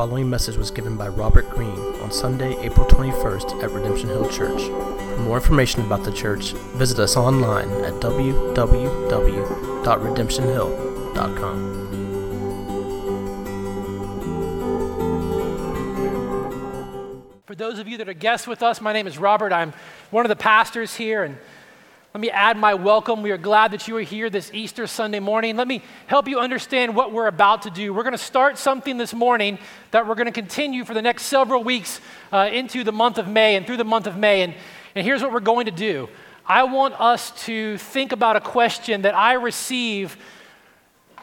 following message was given by Robert Greene on Sunday, April 21st at Redemption Hill Church. For more information about the church, visit us online at www.redemptionhill.com. For those of you that are guests with us, my name is Robert. I'm one of the pastors here, and let me add my welcome. We are glad that you are here this Easter Sunday morning. Let me help you understand what we're about to do. We're going to start something this morning that we're going to continue for the next several weeks into the month of May and through the month of May. And here's what we're going to do. I want us to think about a question that I receive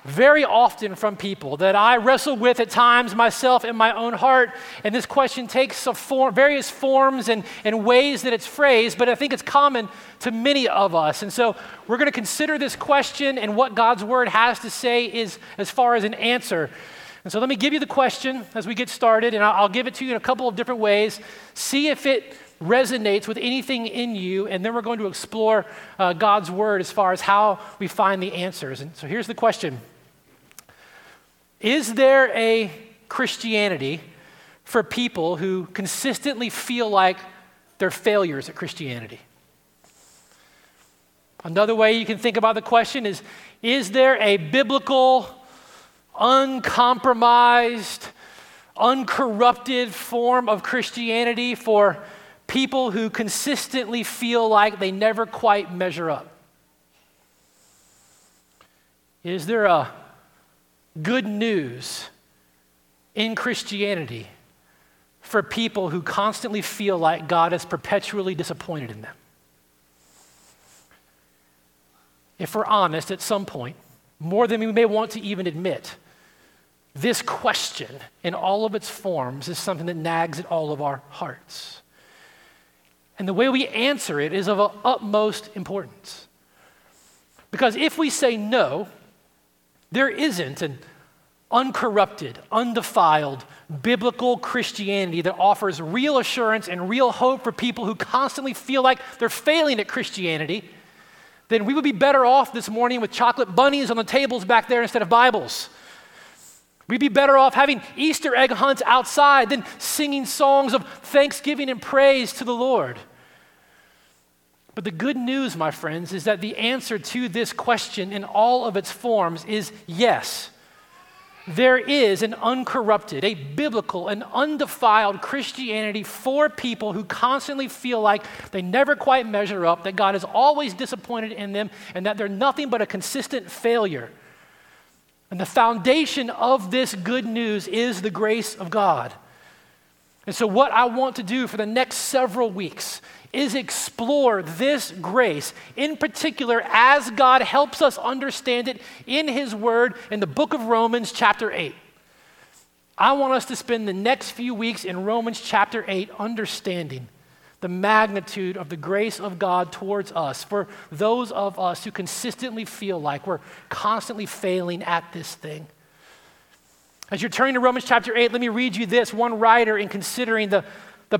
very often from people, that I wrestle with at times myself in my own heart, and this question takes a form, various forms and ways that it's phrased, but I think it's common to many of us. And so we're going to consider this question and what God's word has to say is as far as an answer. And so let me give you the question as we get started, and I'll give it to you in a couple of different ways. See if it resonates with anything in you, and then we're going to explore God's word as far as how we find the answers. And so here's the question. Is there a Christianity for people who consistently feel like they're failures at Christianity? Another way you can think about the question is there a biblical, uncompromised, uncorrupted form of Christianity for people who consistently feel like they never quite measure up? Is there a good news in Christianity for people who constantly feel like God is perpetually disappointed in them? If we're honest, at some point, more than we may want to even admit, this question in all of its forms is something that nags at all of our hearts. And the way we answer it is of utmost importance. Because if we say no, there isn't an uncorrupted, undefiled, biblical Christianity that offers real assurance and real hope for people who constantly feel like they're failing at Christianity, then we would be better off this morning with chocolate bunnies on the tables back there instead of Bibles. We'd be better off having Easter egg hunts outside than singing songs of thanksgiving and praise to the Lord. But the good news, my friends, is that the answer to this question in all of its forms is yes. There is an uncorrupted, a biblical, an undefiled Christianity for people who constantly feel like they never quite measure up, that God is always disappointed in them, and that they're nothing but a consistent failure. And the foundation of this good news is the grace of God. And so what I want to do for the next several weeks is explore this grace, in particular as God helps us understand it in his word in the book of Romans chapter 8. I want us to spend the next few weeks in Romans chapter 8 understanding the magnitude of the grace of God towards us for those of us who consistently feel like we're constantly failing at this thing. As you're turning to Romans chapter 8, let me read you this. One writer, in considering the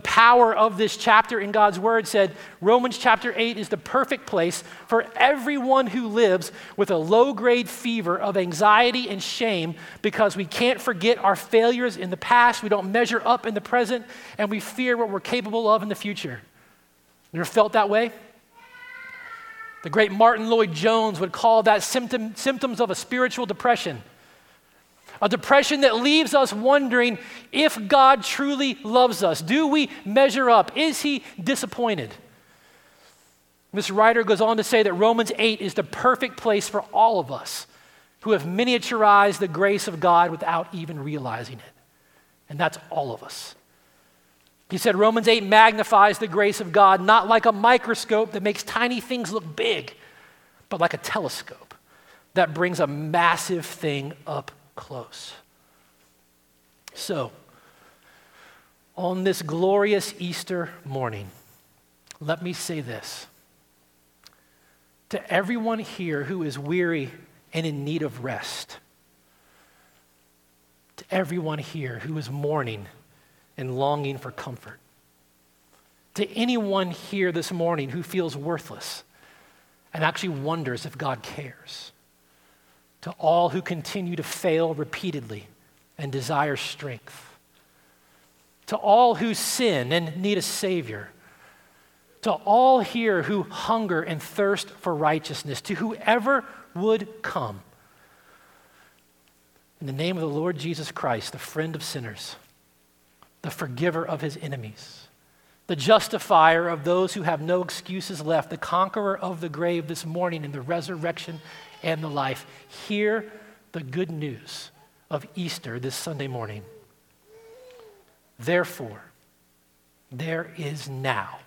power of this chapter in God's word, said, Romans chapter 8 is the perfect place for everyone who lives with a low-grade fever of anxiety and shame, because we can't forget our failures in the past, we don't measure up in the present, and we fear what we're capable of in the future. You ever felt that way? The great Martyn Lloyd-Jones would call that symptoms of a spiritual depression. A depression that leaves us wondering if God truly loves us. Do we measure up? Is he disappointed? This writer goes on to say that Romans 8 is the perfect place for all of us who have miniaturized the grace of God without even realizing it. And that's all of us. He said Romans 8 magnifies the grace of God, not like a microscope that makes tiny things look big, but like a telescope that brings a massive thing up close. So, on this glorious Easter morning, let me say this. To everyone here who is weary and in need of rest, to everyone here who is mourning and longing for comfort, to anyone here this morning who feels worthless and actually wonders if God cares, to all who continue to fail repeatedly and desire strength, to all who sin and need a Savior, to all here who hunger and thirst for righteousness, to whoever would come. In the name of the Lord Jesus Christ, the friend of sinners, the forgiver of his enemies, the justifier of those who have no excuses left, the conqueror of the grave this morning in the resurrection and the life. Hear the good news of Easter this Sunday morning. Therefore, there is now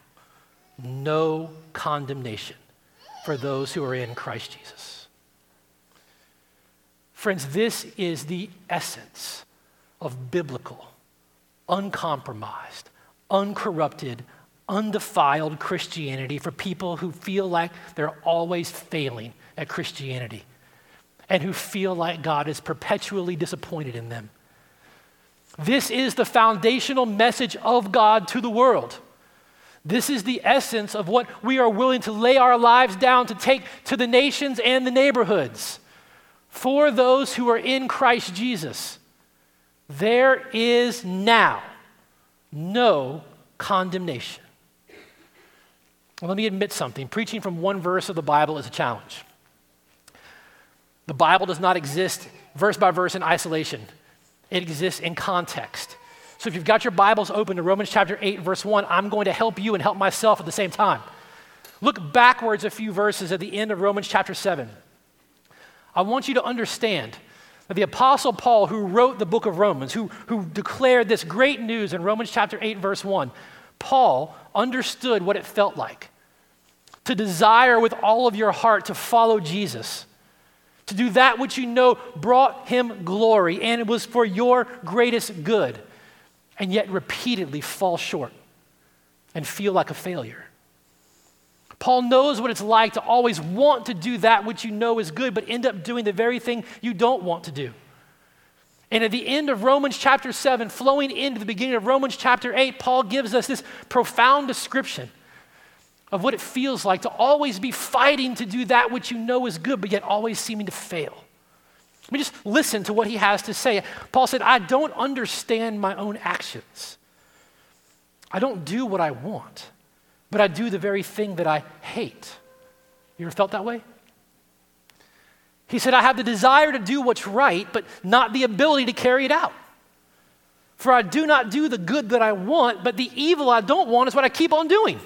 no condemnation for those who are in Christ Jesus. Friends, this is the essence of biblical, uncompromised, uncorrupted, undefiled Christianity for people who feel like they're always failing at Christianity and who feel like God is perpetually disappointed in them. This is the foundational message of God to the world. This is the essence of what we are willing to lay our lives down to take to the nations and the neighborhoods. For those who are in Christ Jesus, there is now no condemnation. Well, let me admit something. Preaching from one verse of the Bible is a challenge. The Bible does not exist verse by verse in isolation. It exists in context. So if you've got your Bibles open to Romans chapter 8, verse 1, I'm going to help you and help myself at the same time. Look backwards a few verses at the end of Romans chapter 7. I want you to understand that the Apostle Paul, who wrote the book of Romans, who declared this great news in Romans chapter 8, verse 1, Paul understood what it felt like to desire with all of your heart to follow Jesus, to do that which you know brought him glory and it was for your greatest good, and yet repeatedly fall short and feel like a failure. Paul knows what it's like to always want to do that which you know is good, but end up doing the very thing you don't want to do. And at the end of Romans chapter 7, flowing into the beginning of Romans chapter 8, Paul gives us this profound description of what it feels like to always be fighting to do that which you know is good, but yet always seeming to fail. I mean, just listen to what he has to say. Paul said, I don't understand my own actions. I don't do what I want, but I do the very thing that I hate. You ever felt that way? He said, I have the desire to do what's right, but not the ability to carry it out. For I do not do the good that I want, but the evil I don't want is what I keep on doing.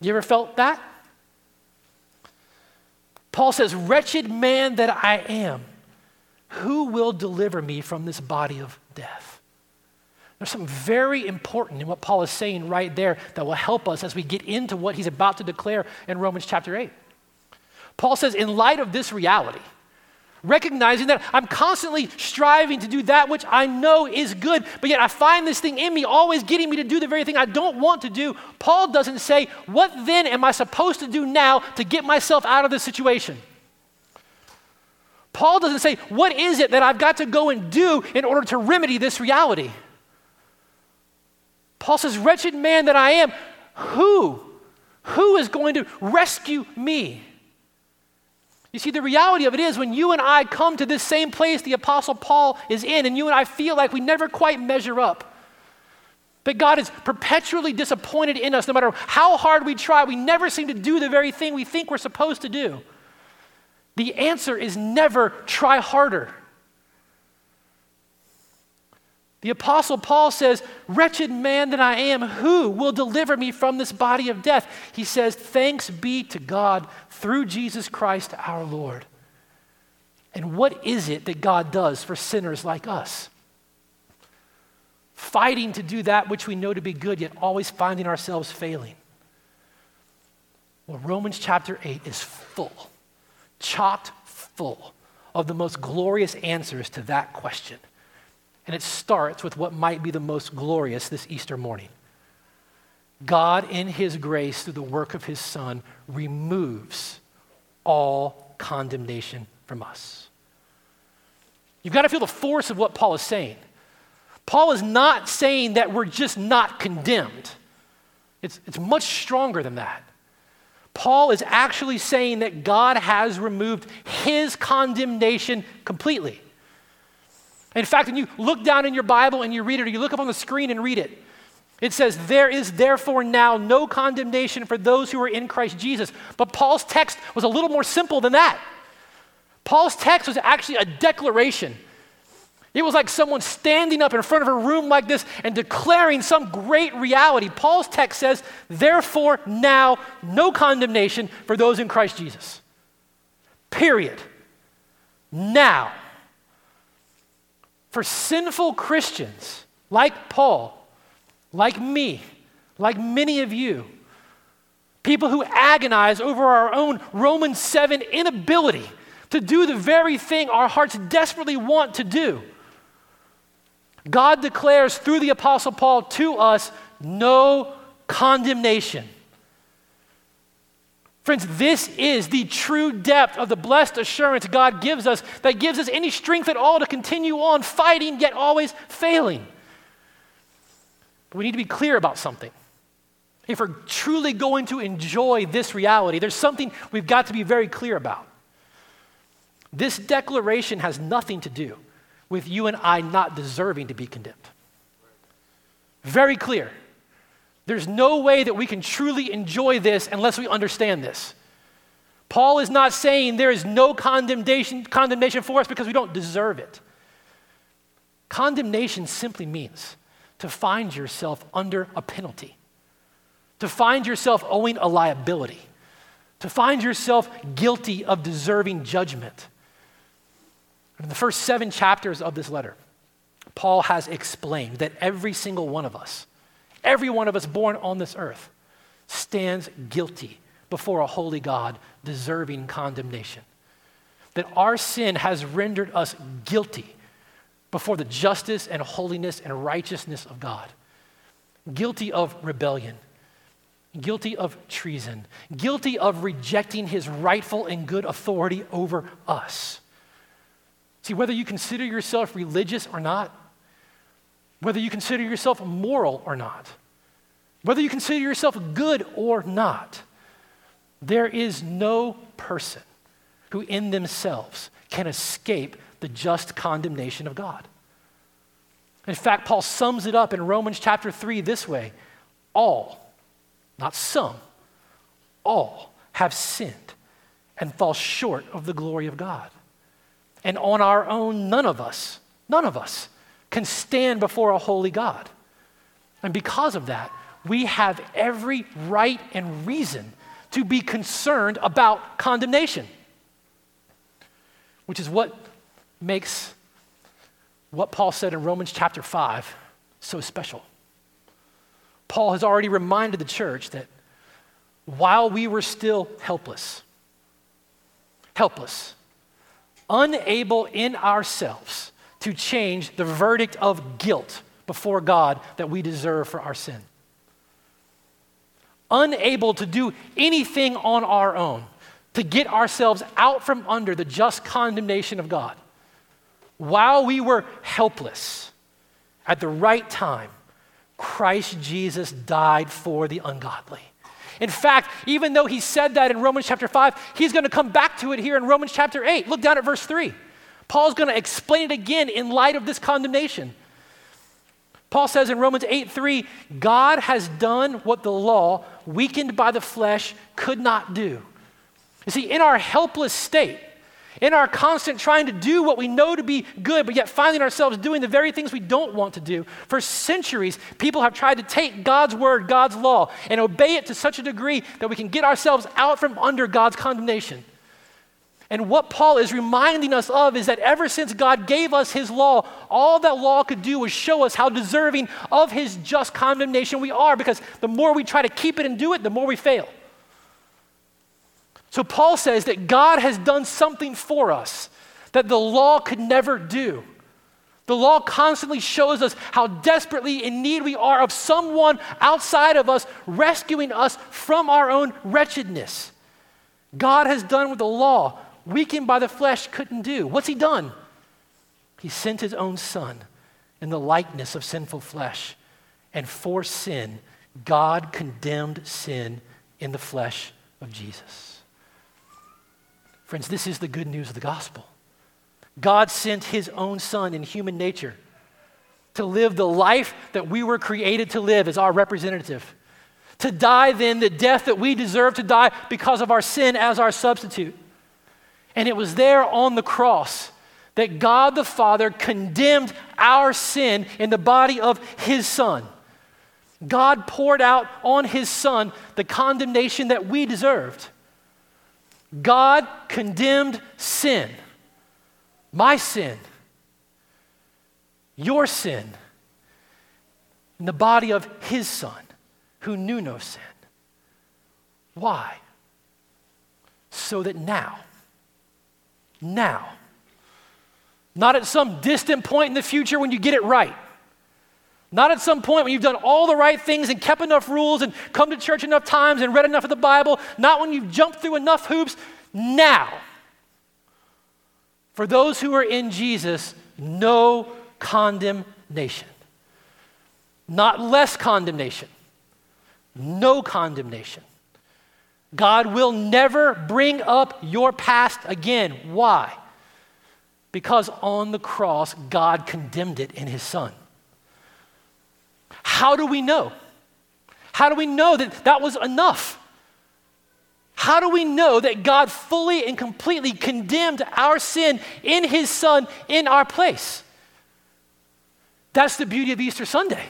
You ever felt that? Paul says, wretched man that I am, who will deliver me from this body of death? There's something very important in what Paul is saying right there that will help us as we get into what he's about to declare in Romans chapter 8. Paul says, in light of this reality, recognizing that I'm constantly striving to do that which I know is good, but yet I find this thing in me always getting me to do the very thing I don't want to do. Paul doesn't say, what then am I supposed to do now to get myself out of this situation? Paul doesn't say, what is it that I've got to go and do in order to remedy this reality? Paul says, wretched man that I am, who is going to rescue me? You see, the reality of it is when you and I come to this same place the Apostle Paul is in, and you and I feel like we never quite measure up, that God is perpetually disappointed in us no matter how hard we try. We never seem to do the very thing we think we're supposed to do. The answer is never try harder. The Apostle Paul says, wretched man that I am, who will deliver me from this body of death? He says, thanks be to God through Jesus Christ our Lord. And what is it that God does for sinners like us? Fighting to do that which we know to be good, yet always finding ourselves failing. Well, Romans chapter 8 is full, chocked full of the most glorious answers to that question. And it starts with what might be the most glorious this Easter morning. God, in his grace, through the work of his Son, removes all condemnation from us. You've got to feel the force of what Paul is saying. Paul is not saying that we're just not condemned. It's much stronger than that. Paul is actually saying that God has removed his condemnation completely. In fact, when you look down in your Bible and you read it, or you look up on the screen and read it, it says, there is therefore now no condemnation for those who are in Christ Jesus. But Paul's text was a little more simple than that. Paul's text was actually a declaration. It was like someone standing up in front of a room like this and declaring some great reality. Paul's text says, therefore now no condemnation for those in Christ Jesus. Period. Now. For sinful Christians like Paul, like me, like many of you, people who agonize over our own Romans 7 inability to do the very thing our hearts desperately want to do, God declares through the Apostle Paul to us, no condemnation. Friends, this is the true depth of the blessed assurance God gives us that gives us any strength at all to continue on fighting yet always failing. We need to be clear about something. If we're truly going to enjoy this reality, there's something we've got to be very clear about. This declaration has nothing to do with you and I not deserving to be condemned. Very clear. There's no way that we can truly enjoy this unless we understand this. Paul is not saying there is no condemnation for us because we don't deserve it. Condemnation simply means to find yourself under a penalty, to find yourself owing a liability, to find yourself guilty of deserving judgment. In the first 7 chapters of this letter, Paul has explained that every single one of us, born on this earth, stands guilty before a holy God, deserving condemnation. That our sin has rendered us guilty before the justice and holiness and righteousness of God. Guilty of rebellion, guilty of treason, guilty of rejecting his rightful and good authority over us. See, whether you consider yourself religious or not, whether you consider yourself moral or not, whether you consider yourself good or not, there is no person who in themselves can escape the just condemnation of God. In fact, Paul sums it up in Romans chapter 3 this way: all, not some, all have sinned and fall short of the glory of God. And on our own, none of us can stand before a holy God. And because of that, we have every right and reason to be concerned about condemnation, which is what makes what Paul said in Romans chapter 5 so special. Paul has already reminded the church that while we were still helpless, unable in ourselves to change the verdict of guilt before God that we deserve for our sin, unable to do anything on our own to get ourselves out from under the just condemnation of God, while we were helpless, at the right time, Christ Jesus died for the ungodly. In fact, even though he said that in Romans chapter 5, he's going to come back to it here in Romans chapter 8. Look down at verse 3. Paul's going to explain it again in light of this condemnation. Paul says in Romans 8:3, God has done what the law, weakened by the flesh, could not do. You see, in our helpless state, in our constant trying to do what we know to be good, but yet finding ourselves doing the very things we don't want to do, for centuries, people have tried to take God's word, God's law, and obey it to such a degree that we can get ourselves out from under God's condemnation. And what Paul is reminding us of is that ever since God gave us his law, all that law could do was show us how deserving of his just condemnation we are, because the more we try to keep it and do it, the more we fail. So Paul says that God has done something for us that the law could never do. The law constantly shows us how desperately in need we are of someone outside of us rescuing us from our own wretchedness. God has done what the law, weakened by the flesh, couldn't do. What's he done? He sent his own son in the likeness of sinful flesh, and for sin, God condemned sin in the flesh of Jesus. Friends, this is the good news of the gospel. God sent his own son in human nature to live the life that we were created to live as our representative, to die then the death that we deserve to die because of our sin as our substitute. And it was there on the cross that God the Father condemned our sin in the body of his son. God poured out on his son the condemnation that we deserved. God condemned sin, my sin, your sin, in the body of his son who knew no sin. Why? So that now, not at some distant point in the future when you get it right, not at some point when you've done all the right things and kept enough rules and come to church enough times and read enough of the Bible, not when you've jumped through enough hoops, now. For those who are in Jesus, no condemnation. Not less condemnation. No condemnation. God will never bring up your past again. Why? Because on the cross, God condemned it in his son. How do we know? How do we know that that was enough? How do we know that God fully and completely condemned our sin in his son in our place? That's the beauty of Easter Sunday.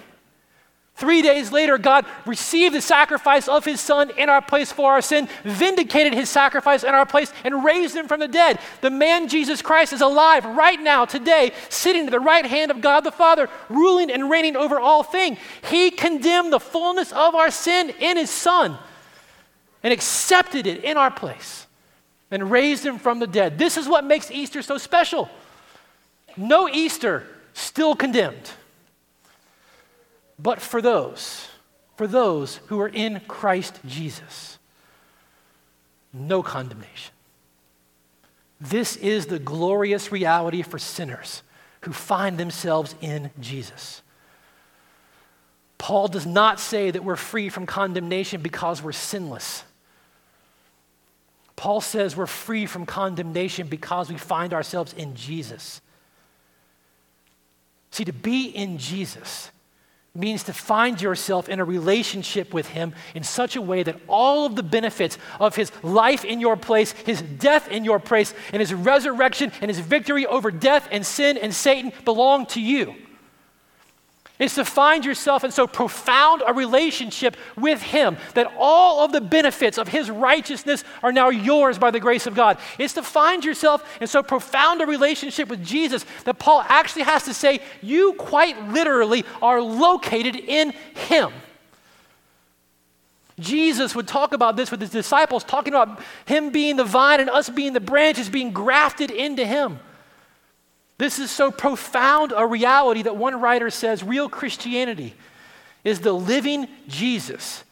3 days later, God received the sacrifice of his son in our place for our sin, vindicated his sacrifice in our place, and raised him from the dead. The man Jesus Christ is alive right now, today, sitting at the right hand of God the Father, ruling and reigning over all things. He condemned the fullness of our sin in his son and accepted it in our place and raised him from the dead. This is what makes Easter so special. No Easter, still condemned. But for those who are in Christ Jesus, no condemnation. This is the glorious reality for sinners who find themselves in Jesus. Paul does not say that we're free from condemnation because we're sinless. Paul says we're free from condemnation because we find ourselves in Jesus. See, to be in Jesus means to find yourself in a relationship with him in such a way that all of the benefits of his life in your place, his death in your place, and his resurrection and his victory over death and sin and Satan belong to you. It's to find yourself in so profound a relationship with him that all of the benefits of his righteousness are now yours by the grace of God. It's to find yourself in so profound a relationship with Jesus that Paul actually has to say, you quite literally are located in him. Jesus would talk about this with his disciples, talking about him being the vine and us being the branches, being grafted into him. This is so profound a reality that one writer says real Christianity is the living Jesus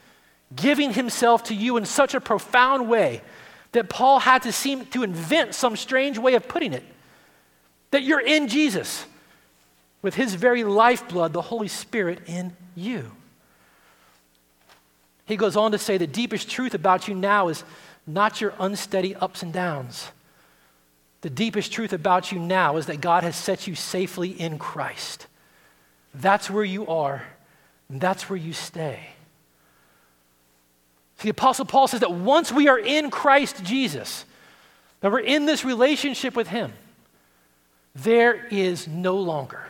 giving himself to you in such a profound way that Paul had to seem to invent some strange way of putting it. That you're in Jesus with his very lifeblood, the Holy Spirit in you. He goes on to say the deepest truth about you now is not your unsteady ups and downs. The deepest truth about you now is that God has set you safely in Christ. That's where you are, and that's where you stay. See, the Apostle Paul says that once we are in Christ Jesus, that we're in this relationship with him, there is no longer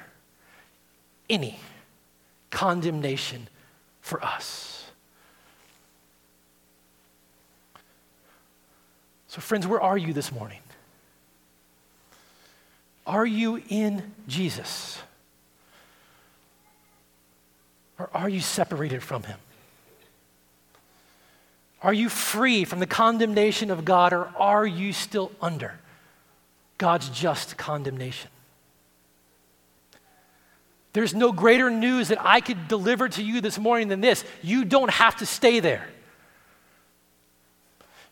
any condemnation for us. So friends, where are you this morning? Are you in Jesus? Or are you separated from him? Are you free from the condemnation of God, or are you still under God's just condemnation? There's no greater news that I could deliver to you this morning than this. You don't have to stay there.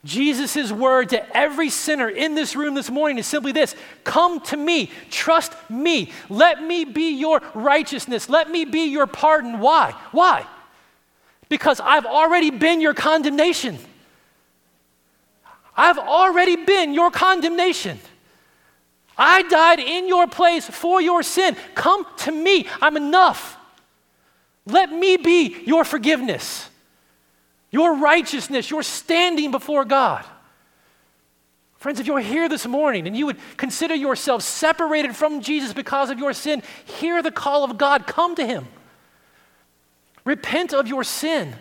Jesus' word to every sinner in this room this morning is simply this: come to me, trust me, let me be your righteousness, let me be your pardon. Why? Why? Because I've already been your condemnation. I've already been your condemnation. I died in your place for your sin. Come to me. I'm enough. Let me be your forgiveness, your righteousness, your standing before God. Friends, if you're here this morning and you would consider yourself separated from Jesus because of your sin, hear the call of God. Come to him. Repent of your sin.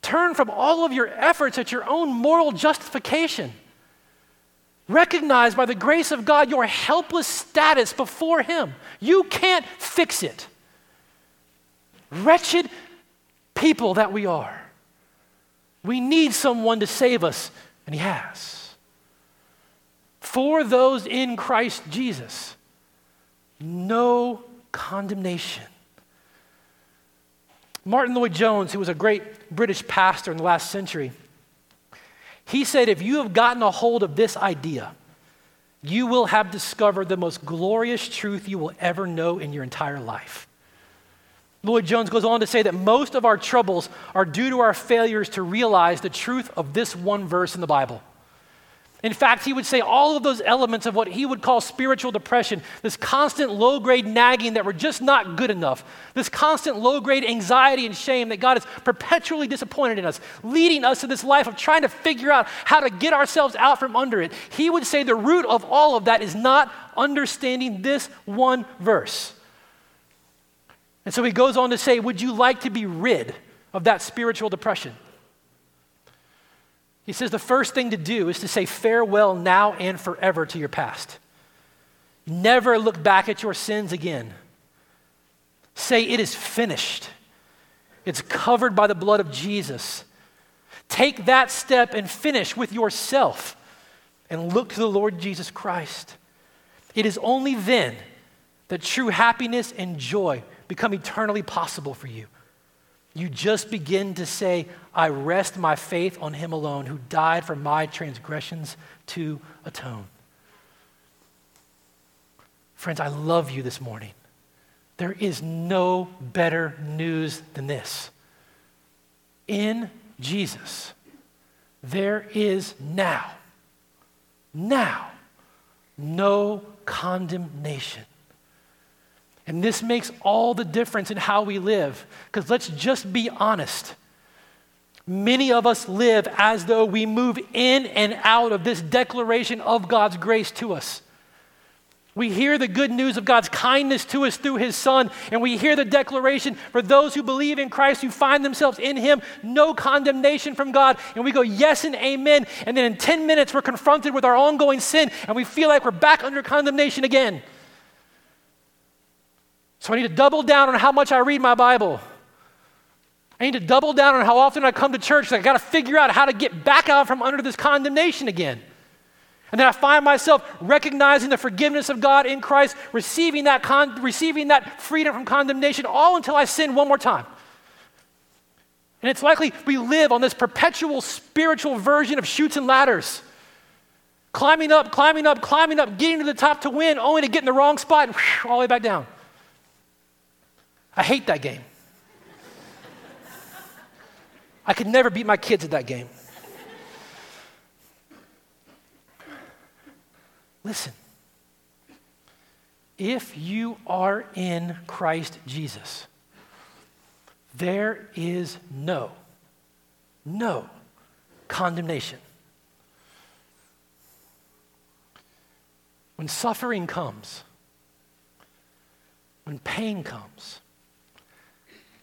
Turn from all of your efforts at your own moral justification. Recognize by the grace of God your helpless status before him. You can't fix it. Wretched people that we are. We need someone to save us, and he has. For those in Christ Jesus, no condemnation. Martyn Lloyd-Jones, who was a great British pastor in the last century, he said, if you have gotten a hold of this idea, you will have discovered the most glorious truth you will ever know in your entire life. Lloyd-Jones goes on to say that most of our troubles are due to our failures to realize the truth of this one verse in the Bible. In fact, he would say all of those elements of what he would call spiritual depression, this constant low-grade nagging that we're just not good enough, this constant low-grade anxiety and shame that God is perpetually disappointed in us, leading us to this life of trying to figure out how to get ourselves out from under it. He would say the root of all of that is not understanding this one verse. And so he goes on to say, would you like to be rid of that spiritual depression? He says the first thing to do is to say farewell now and forever to your past. Never look back at your sins again. Say it is finished. It's covered by the blood of Jesus. Take that step and finish with yourself and look to the Lord Jesus Christ. It is only then that true happiness and joy become eternally possible for you. You just begin to say, I rest my faith on him alone who died for my transgressions to atone. Friends, I love you this morning. There is no better news than this. In Jesus, there is now, no condemnation. And this makes all the difference in how we live, because let's just be honest. Many of us live as though we move in and out of this declaration of God's grace to us. We hear the good news of God's kindness to us through his son, and we hear the declaration for those who believe in Christ, who find themselves in him, no condemnation from God, and we go yes and amen, and then in 10 minutes we're confronted with our ongoing sin, and we feel like we're back under condemnation again. So I need to double down on how much I read my Bible. I need to double down on how often I come to church. I got to figure out how to get back out from under this condemnation again. And then I find myself recognizing the forgiveness of God in Christ, receiving that freedom from condemnation, all until I sin one more time. And it's likely we live on this perpetual spiritual version of chutes and ladders. Climbing up, getting to the top to win, only to get in the wrong spot and whoosh, all the way back down. I hate that game. I could never beat my kids at that game. Listen, if you are in Christ Jesus, there is no condemnation. When suffering comes, when pain comes,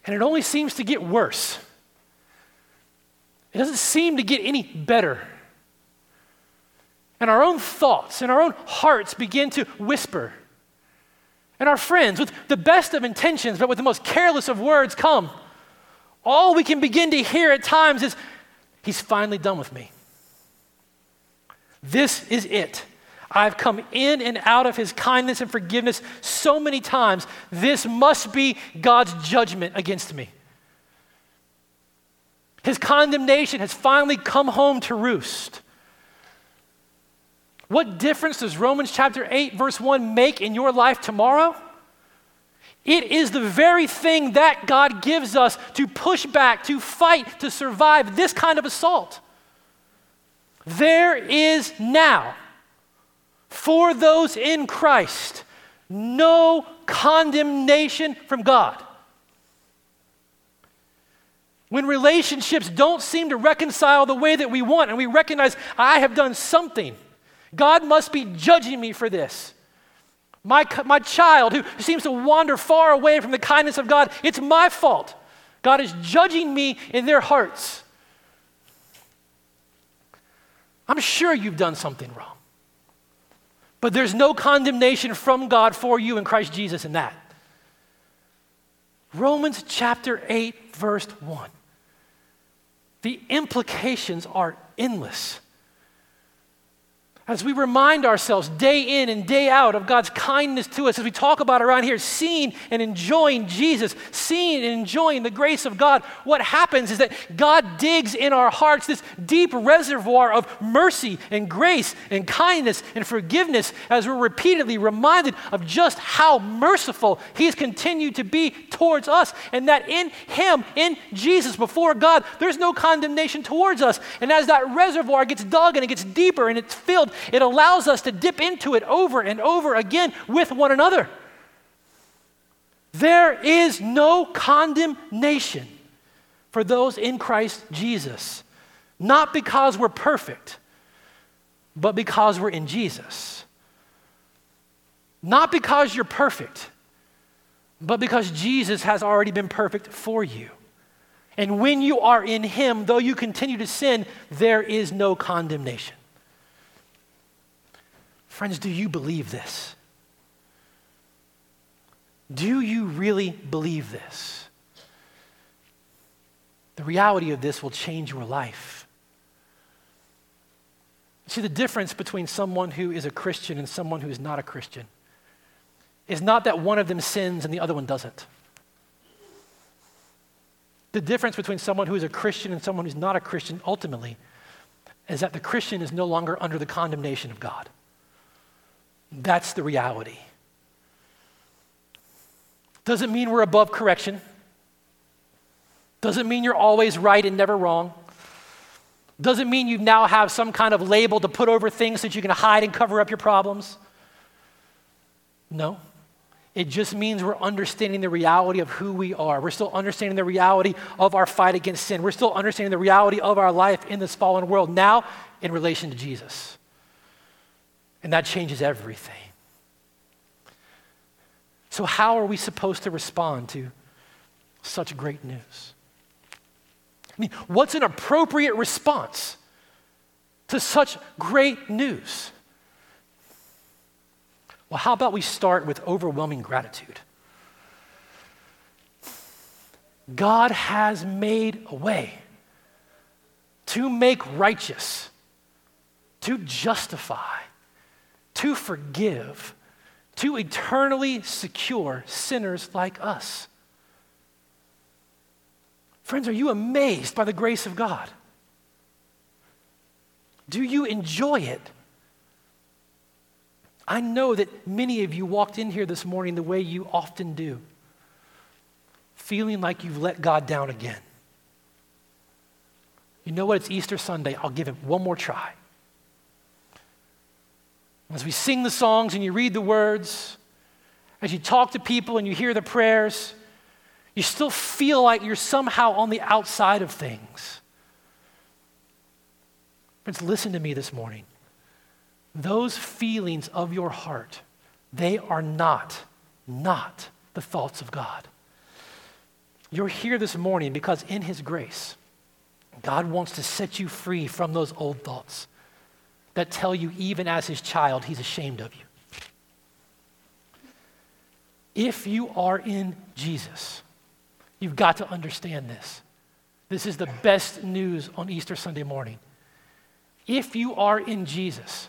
and it only seems to get worse. It doesn't seem to get any better. And our own thoughts and our own hearts begin to whisper. And our friends, with the best of intentions, but with the most careless of words come, all we can begin to hear at times is, he's finally done with me. This is it. I've come in and out of his kindness and forgiveness so many times. This must be God's judgment against me. His condemnation has finally come home to roost. What difference does Romans chapter 8, verse 1 make in your life tomorrow? It is the very thing that God gives us to push back, to fight, to survive this kind of assault. There is now. for those in Christ, no condemnation from God. When relationships don't seem to reconcile the way that we want, and we recognize I have done something, God must be judging me for this. My child who seems to wander far away from the kindness of God, it's my fault. God is judging me in their hearts. I'm sure you've done something wrong. But there's no condemnation from God for you in Christ Jesus in that. Romans chapter 8, verse 1. The implications are endless. As we remind ourselves day in and day out of God's kindness to us, as we talk about around here, seeing and enjoying Jesus, seeing and enjoying the grace of God, what happens is that God digs in our hearts this deep reservoir of mercy and grace and kindness and forgiveness as we're repeatedly reminded of just how merciful He's continued to be towards us, and that in Him, in Jesus, before God, there's no condemnation towards us. And as that reservoir gets dug and it gets deeper and it's filled, it allows us to dip into it over and over again with one another. There is no condemnation for those in Christ Jesus, not because we're perfect, but because we're in Jesus. Not because you're perfect, but because Jesus has already been perfect for you. And when you are in Him, though you continue to sin, there is no condemnation. Friends, do you believe this? Do you really believe this? The reality of this will change your life. See, the difference between someone who is a Christian and someone who is not a Christian is not that one of them sins and the other one doesn't. The difference between someone who is a Christian and someone who's not a Christian ultimately is that the Christian is no longer under the condemnation of God. That's the reality. Doesn't mean we're above correction. Doesn't mean you're always right and never wrong. Doesn't mean you now have some kind of label to put over things so that you can hide and cover up your problems. No. It just means we're understanding the reality of who we are. We're still understanding the reality of our fight against sin. We're still understanding the reality of our life in this fallen world, now in relation to Jesus. And that changes everything. So how are we supposed to respond to such great news? I mean, what's an appropriate response to such great news? Well, how about we start with overwhelming gratitude? God has made a way to make righteous, to justify, to forgive, to eternally secure sinners like us. Friends, are you amazed by the grace of God? Do you enjoy it? I know that many of you walked in here this morning the way you often do, feeling like you've let God down again. You know what? It's Easter Sunday. I'll give Him one more try. As we sing the songs and you read the words, as you talk to people and you hear the prayers, you still feel like you're somehow on the outside of things. Friends, listen to me this morning. Those feelings of your heart, they are not the thoughts of God. You're here this morning because in His grace, God wants to set you free from those old thoughts that tell you, even as His child, He's ashamed of you. If you are in Jesus, you've got to understand this. This is the best news on Easter Sunday morning. If you are in Jesus,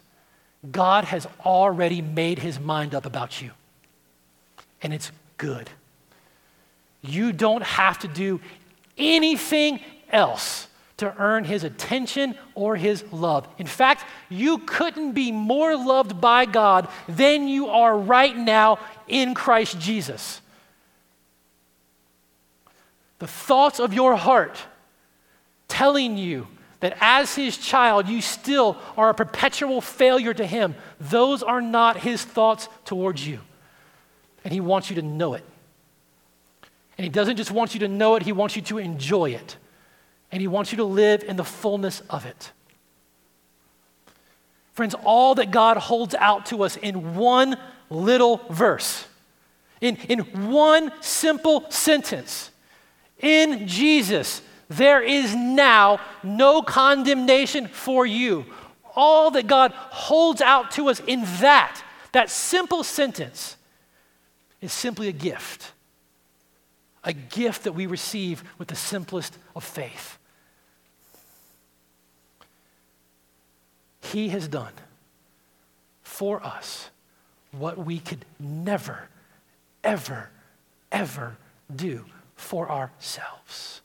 God has already made His mind up about you, and it's good. You don't have to do anything else to earn His attention or His love. In fact, you couldn't be more loved by God than you are right now in Christ Jesus. The thoughts of your heart telling you that as his child, you still are a perpetual failure to him. Those are not his thoughts towards you. And he wants you to know it. And he doesn't just want you to know it, he wants you to enjoy it. And he wants you to live in the fullness of it. Friends, all that God holds out to us in one little verse, in one simple sentence, in Jesus, there is now no condemnation for you. All that God holds out to us in that simple sentence is simply a gift that we receive with the simplest of faith. He has done for us what we could never, ever, ever do for ourselves.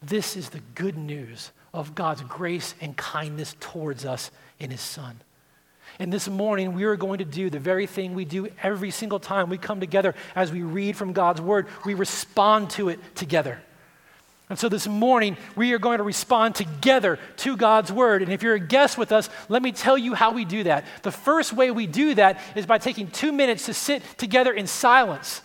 This is the good news of God's grace and kindness towards us in his Son. And this morning, we are going to do the very thing we do every single time we come together as we read from God's word. We respond to it together. And so this morning, we are going to respond together to God's word. And if you're a guest with us, let me tell you how we do that. The first way we do that is by taking 2 minutes to sit together in silence.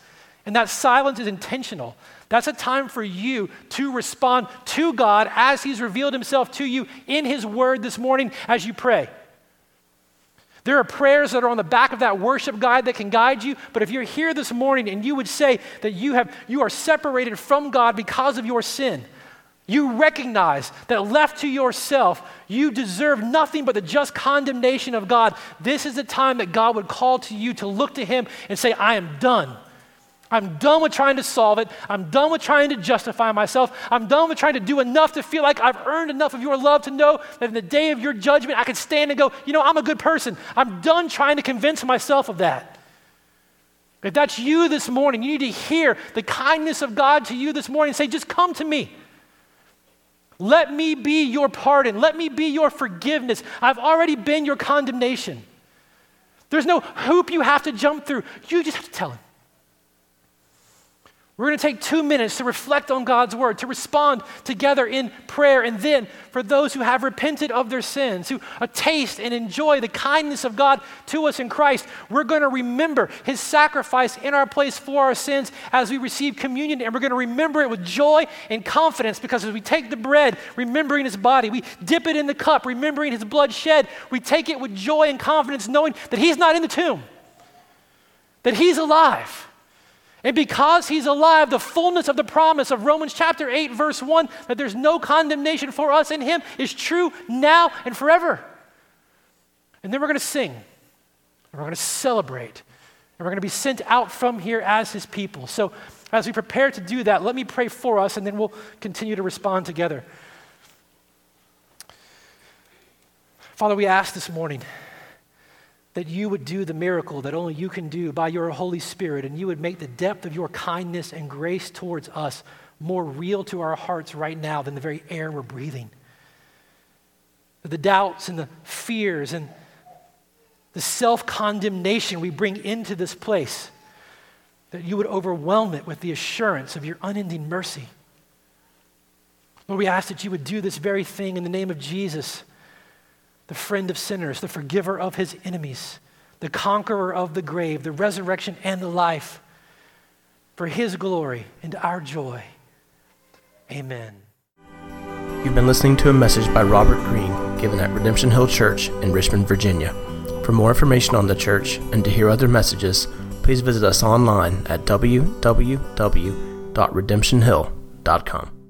And that silence is intentional. That's a time for you to respond to God as he's revealed himself to you in his word this morning as you pray. There are prayers that are on the back of that worship guide that can guide you, but if you're here this morning and you would say that you are separated from God because of your sin, you recognize that left to yourself, you deserve nothing but the just condemnation of God. This is the time that God would call to you to look to him and say, I am done. I'm done with trying to solve it. I'm done with trying to justify myself. I'm done with trying to do enough to feel like I've earned enough of your love to know that in the day of your judgment, I can stand and go, you know, I'm a good person. I'm done trying to convince myself of that. If that's you this morning, you need to hear the kindness of God to you this morning and say, just come to me. Let me be your pardon. Let me be your forgiveness. I've already been your condemnation. There's no hoop you have to jump through. You just have to tell him. We're going to take 2 minutes to reflect on God's word, to respond together in prayer, and then for those who have repented of their sins, who taste and enjoy the kindness of God to us in Christ, we're going to remember his sacrifice in our place for our sins as we receive communion, and we're going to remember it with joy and confidence because as we take the bread, remembering his body, we dip it in the cup, remembering his blood shed, we take it with joy and confidence knowing that he's not in the tomb, that he's alive. And because he's alive, the fullness of the promise of Romans chapter 8, verse 1, that there's no condemnation for us in him is true now and forever. And then we're going to sing, and we're going to celebrate, and we're going to be sent out from here as his people. So as we prepare to do that, let me pray for us, and then we'll continue to respond together. Father, we ask this morning that you would do the miracle that only you can do by your Holy Spirit, and you would make the depth of your kindness and grace towards us more real to our hearts right now than the very air we're breathing. The doubts and the fears and the self-condemnation we bring into this place, that you would overwhelm it with the assurance of your unending mercy. Lord, we ask that you would do this very thing in the name of Jesus, the friend of sinners, the forgiver of his enemies, the conqueror of the grave, the resurrection and the life, for his glory and our joy. Amen. You've been listening to a message by Robert Greene given at Redemption Hill Church in Richmond, Virginia. For more information on the church and to hear other messages, please visit us online at www.redemptionhill.com.